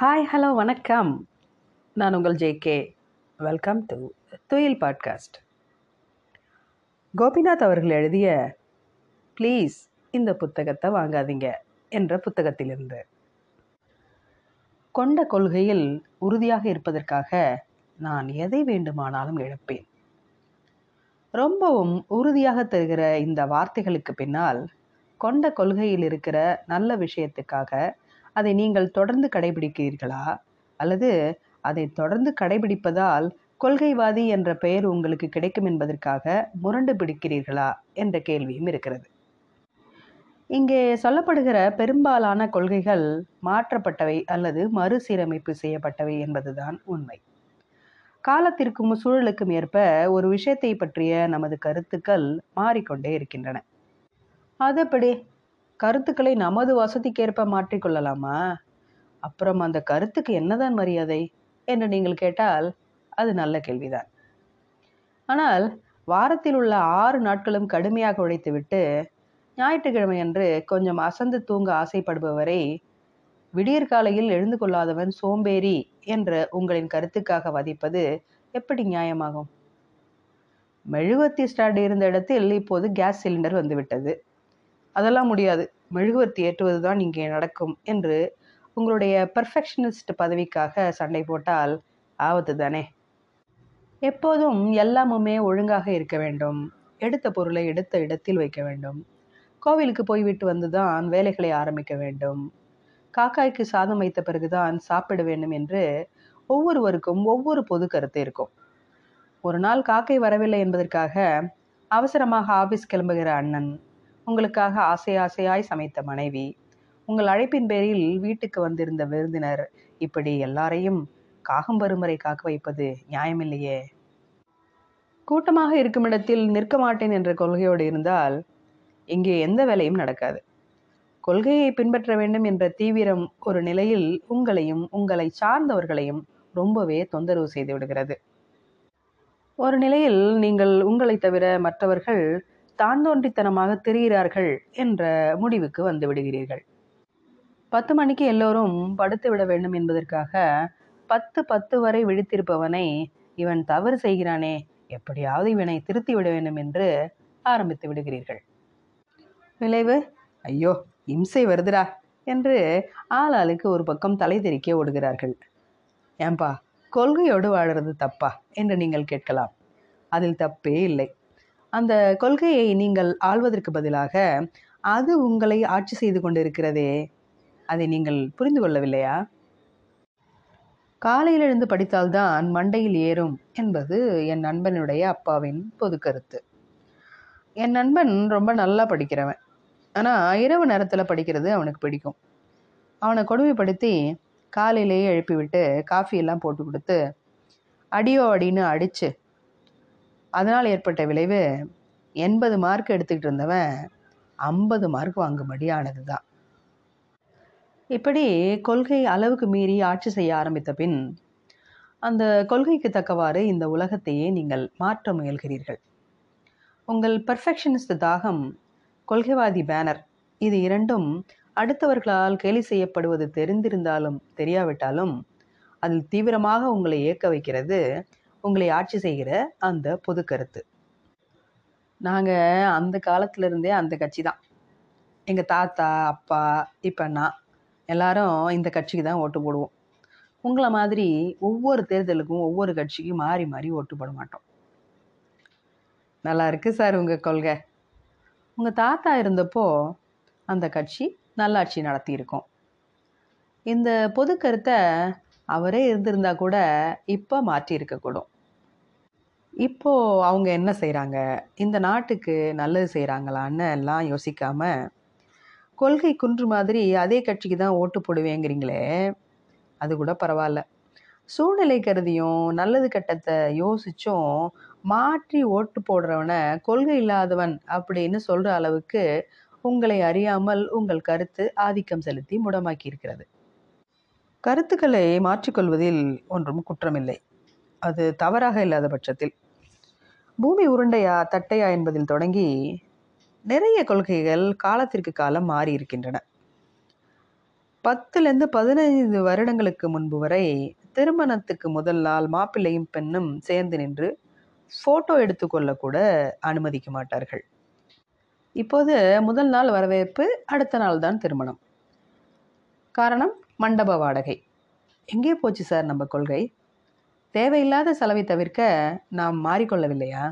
Hi, hello, வணக்கம். நான் உங்கள் JK. Welcome to Thuyil podcast. Gopinath அவர்கள் எழுதிய ப்ளீஸ் இந்த புத்தகத்தை வாங்காதீங்க என்ற புத்தகத்திலிருந்து கொண்ட கொள்கையில் உறுதியாக இருப்பதற்காக நான் எதை வேண்டுமானாலும் இழப்பேன். ரொம்பவும் உறுதியாக தருகிற இந்த வார்த்தைகளுக்கு பின்னால் கொண்ட கொள்கையில் இருக்கிற நல்ல விஷயத்துக்காக அதை நீங்கள் தொடர்ந்து கடைபிடிக்கிறீர்களா, அல்லது அதை தொடர்ந்து கடைபிடிப்பதால் கொள்கைவாதி என்ற பெயர் உங்களுக்கு கிடைக்கும் என்பதற்காக முரண்டு பிடிக்கிறீர்களா என்ற கேள்வியும் இருக்கிறது. இங்கே சொல்லப்படுகிற பெரும்பாலான கொள்கைகள் மாற்றப்பட்டவை அல்லது மறுசீரமைப்பு செய்யப்பட்டவை என்பதுதான் உண்மை. காலத்திற்கும் சூழலுக்கும் ஏற்ப ஒரு விஷயத்தை பற்றிய நமது கருத்துக்கள் மாறிக்கொண்டே இருக்கின்றன. அதுபடி கருத்துக்களை நமது வசதிக்கேற்ப மாற்றிக்கொள்ளலாமா? அப்புறம் அந்த கருத்துக்கு என்னதான் மரியாதை என்று நீங்கள் கேட்டால் அது நல்ல கேள்விதான். ஆனால் வாரத்தில் உள்ள 6 நாட்களும் கடுமையாக உழைத்துவிட்டு ஞாயிற்றுக்கிழமை அன்று கொஞ்சம் அசந்து தூங்க ஆசைப்படுபவரை விடியற்காலையில் எழுந்து கொள்ளாதவன் சோம்பேறி என்ற உங்களின் கருத்துக்காக வதிப்பது எப்படி நியாயமாகும்? மெழுகுவர்த்தி ஸ்டாண்ட் இருந்த இடத்தில் இப்போது கேஸ் சிலிண்டர் வந்துவிட்டது. அதெல்லாம் முடியாது, மெழுகுவர்த்தி ஏற்றுவது தான் இங்கே நடக்கும் என்று உங்களுடைய பெர்ஃபெக்ஷனிஸ்ட் பதவிக்காக சண்டை போட்டால் ஆபத்து தானே. எப்போதும் எல்லாமுமே ஒழுங்காக இருக்க வேண்டும், எடுத்த பொருளை எடுத்த இடத்தில் வைக்க வேண்டும், கோவிலுக்கு போய்விட்டு வந்துதான் வேலைகளை ஆரம்பிக்க வேண்டும், காக்காய்க்கு சாதம் வைத்த பிறகுதான் சாப்பிட வேண்டும் என்று ஒவ்வொருவருக்கும் ஒவ்வொரு பொது கருத்து இருக்கும். ஒரு நாள் காக்கை வரவில்லை என்பதற்காக அவசரமாக ஆஃபீஸ் கிளம்புகிற அண்ணன், உங்களுக்காக ஆசையாய் சமைத்த மனைவி, உங்கள் அழைப்பின் பேரில் வீட்டுக்கு வந்திருந்த விருந்தினர், இப்படி எல்லாரையும் காகம் வரும்வரை காக்க வைப்பது நியாயமில்லையே. கூட்டமாக இருக்கும் இடத்தில் நிற்க மாட்டேன் என்ற கொள்கையோடு இருந்தால் இங்கே எந்த வேலையும் நடக்காது. கொள்கையை பின்பற்ற வேண்டும் என்ற தீவிரம் ஒரு நிலையில் உங்களையும் உங்களை சார்ந்தவர்களையும் ரொம்பவே தொந்தரவு செய்து விடுகிறது. ஒரு நிலையில் நீங்கள் உங்களை தவிர மற்றவர்கள் தான் தோன்றித்தனமாக தெரிகிறார்கள் என்ற முடிவுக்கு வந்து விடுகிறீர்கள். 10 மணிக்கு எல்லோரும் படுத்து விட வேண்டும் என்பதற்காக 10:10 வரை விழித்திருப்பவனை இவன் தவறு செய்கிறானே, எப்படியாவது இவனை திருத்தி விட வேண்டும் என்று ஆரம்பித்து விடுகிறீர்கள். விளைவு, ஐயோ இம்சை வருதுடா என்று ஆளாளுக்கு ஒரு பக்கம் தலை தெறிக்க ஓடுகிறார்கள். ஏன்பா கொள்கையோடு வாழறது தப்பா என்று நீங்கள் கேட்கலாம். அதில் தப்பே இல்லை. அந்த கொள்கையை நீங்கள் ஆள்வதற்கு பதிலாக அது உங்களை ஆட்சி செய்து கொண்டிருக்கிறதே, அதை நீங்கள் புரிந்து கொள்ளவில்லையா? காலையில் எழுந்து படித்தால்தான் மண்டையில் ஏறும் என்பது என் நண்பனுடைய அப்பாவின் பொது கருத்து. என் நண்பன் ரொம்ப நல்லா படிக்கிறவன். ஆனால் இரவு நேரத்தில் படிக்கிறது அவனுக்கு பிடிக்கும். அவனை கொடுமைப்படுத்தி காலையிலேயே எழுப்பிவிட்டு காஃபியெல்லாம் போட்டு கொடுத்து அடியோ அடின்னு அடித்து அதனால் ஏற்பட்ட விளைவு 80 மார்க் எடுத்துக்கிட்டு இருந்தவன் 50 மார்க் வாங்கும்படியானது தான். இப்படி கொள்கை அளவுக்கு மீறி ஆட்சி செய்ய ஆரம்பித்த பின் அந்த கொள்கைக்கு தக்கவாறு இந்த உலகத்தையே நீங்கள் மாற்ற முயல்கிறீர்கள். உங்கள் பெர்ஃபெக்ஷனிஸ்ட் தாகம், கொள்கைவாதி பேனர், இது இரண்டும் அடுத்தவர்களால் கேலி செய்யப்படுவது தெரிந்திருந்தாலும் தெரியாவிட்டாலும் அதில் தீவிரமாக உங்களை இயக்க வைக்கிறது உங்களை ஆட்சி செய்கிற அந்த பொது கருத்து. நாங்கள் அந்த காலத்திலருந்தே அந்த கட்சி தான். எங்கள் தாத்தா, அப்பா, இப்போ நான் எல்லாரும் இந்த கட்சிக்கு தான் ஓட்டு போடுவோம். உங்களை மாதிரி ஒவ்வொரு தேர்தலுக்கும் ஒவ்வொரு கட்சிக்கும் மாறி ஓட்டு போட மாட்டோம். நல்லா இருக்குது சார் உங்கள் கொள்கை. உங்கள் தாத்தா இருந்தப்போ அந்த கட்சி நல்லாட்சி நடத்தியிருக்கோம். இந்த பொது கருத்தை அவரே இருந்திருந்தா கூட இப்போ மாற்றி இருக்கக்கூடும். இப்போது அவங்க என்ன செய்கிறாங்க, இந்த நாட்டுக்கு நல்லது செய்கிறாங்களான்னு எல்லாம் யோசிக்காமல் கொள்கை குன்று மாதிரி அதே கட்சிக்கு தான் ஓட்டு போடுவேங்கிறீங்களே, அது கூட பரவாயில்ல. சூழ்நிலை கருதியும் நல்லது கட்டத்தை யோசிச்சும் மாற்றி ஓட்டு போடுறவனை கொள்கை இல்லாதவன் அப்படின்னு சொல்கிற அளவுக்கு உங்களை அறியாமல் உங்கள் கருத்து ஆதிக்கம் செலுத்தி முடமாக்கி இருக்கிறது. கருத்துக்களை மாற்றிக்கொள்வதில் ஒன்றும் குற்றமில்லை, அது தவறாக இல்லாத பட்சத்தில். பூமி உருண்டையா தட்டையா என்பதில் தொடங்கி நிறைய கொள்கைகள் காலத்திற்கு காலம் மாறி இருக்கின்றன. 10லேருந்து 15 வருடங்களுக்கு முன்பு வரை திருமணத்துக்கு முதல் நாள் மாப்பிள்ளையும் பெண்ணும் சேர்ந்து நின்று ஃபோட்டோ எடுத்துக்கொள்ளக்கூட அனுமதிக்க மாட்டார்கள். இப்போது முதல் நாள் வரவேற்பு, அடுத்த நாள் தான் திருமணம். காரணம் மண்டப வாடகை. எங்கே போச்சு சார் நம்ம கொள்கை? தேவையில்லாத செலவை தவிர்க்க நாம் மாறிக்கொள்ளவில்லையா?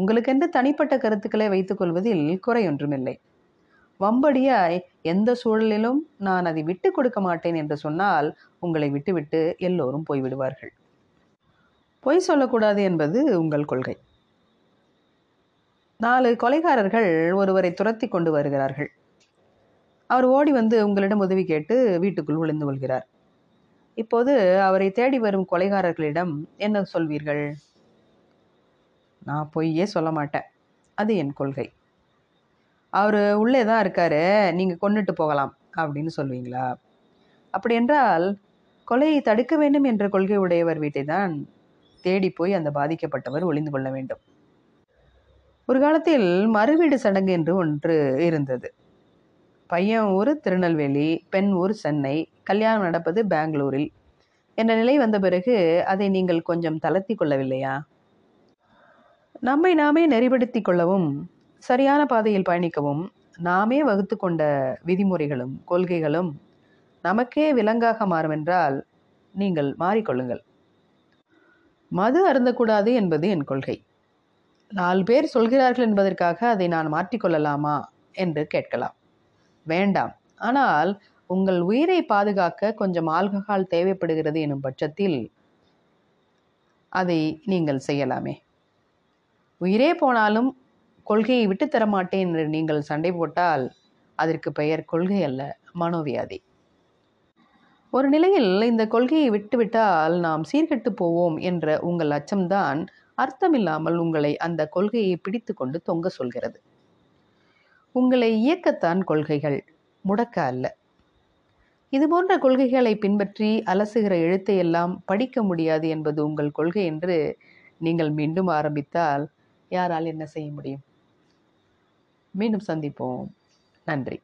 உங்களுக்கென்று தனிப்பட்ட கருத்துக்களை வைத்துக்கொள்வதில் குறையொன்றுமில்லை. வம்படியாய் எந்த சூழலிலும் நான் அதை விட்டு கொடுக்க மாட்டேன் என்று சொன்னால் உங்களை விட்டுவிட்டு எல்லோரும் போய்விடுவார்கள். பொய் சொல்லக்கூடாது என்பது உங்கள் கொள்கை. 4 கொலைகாரர்கள் ஒருவரை துரத்தி கொண்டு வருகிறார்கள். அவர் ஓடி வந்து உங்களிடம் உதவி கேட்டு வீட்டுக்குள் ஒளிந்து கொள்கிறார். இப்போது அவரை தேடி வரும் கொலைகாரர்களிடம் என்ன சொல்வீர்கள்? நான் பொய்யே சொல்ல மாட்டேன், அது என் கொள்கை. அவர் உள்ளே தான் இருக்காரு, நீங்கள் கொண்டுட்டு போகலாம் அப்படின்னு சொல்வீங்களா? அப்படி என்றால் கொலையை தடுக்க வேண்டும் என்ற கொள்கை உடையவர் வீட்டை தான் தேடி போய் அந்த பாதிக்கப்பட்டவர் ஒளிந்து கொள்ள வேண்டும். ஒரு காலத்தில் மறுவீடு சடங்கு என்று ஒன்று இருந்தது. பையன் ஊர் திருநெல்வேலி, பெண் ஊர் சென்னை, கல்யாணம் நடப்பது பெங்களூரில் என்ற நிலை வந்த பிறகு அதை நீங்கள் கொஞ்சம் தளர்த்தி கொள்ளவில்லையா? நம்மை நாமே நெறிப்படுத்தி கொள்ளவும், சரியான பாதையில் பயணிக்கவும் நாமே வகுத்து கொண்ட விதிமுறைகளும் கொள்கைகளும் நமக்கே விலங்காக மாறும் என்றால் நீங்கள் மாறிக்கொள்ளுங்கள். மது அருந்தக்கூடாது என்பது என் கொள்கை. 4 பேர் சொல்கிறார்கள் என்பதற்காக அதை நான் மாற்றிக்கொள்ளலாமா என்று கேட்கலாம். வேண்டாம், ஆனால் உங்கள் உயிரை பாதுகாக்க கொஞ்சம் ஆல்கஹால் தேவைப்படுகிறது எனும் பட்சத்தில் அதை நீங்கள் செய்யலாமே. உயிரே போனாலும் கொள்கையை விட்டுத்தர மாட்டேன் என்று நீங்கள் சண்டை போட்டால் அதற்கு பெயர் கொள்கை அல்ல, மனோவியாதி. ஒரு நிலையில் இந்த கொள்கையை விட்டுவிட்டால் நாம் சீர்கெட்டு போவோம் என்ற உங்கள் அச்சம்தான் அர்த்தமில்லாமல் உங்களை அந்த கொள்கையை பிடித்து கொண்டு தொங்க சொல்கிறது. உங்களை இயக்கத்தான் கொள்கைகள், முடக்க அல்ல. இதுபோன்ற கொள்கைகளை பின்பற்றி அலசுகிற எழுத்தையெல்லாம் படிக்க முடியாது என்பது உங்கள் கொள்கை என்று நீங்கள் மீண்டும் ஆரம்பித்தால் யாரால் என்ன செய்ய முடியும்? மீண்டும் சந்திப்போம். நன்றி.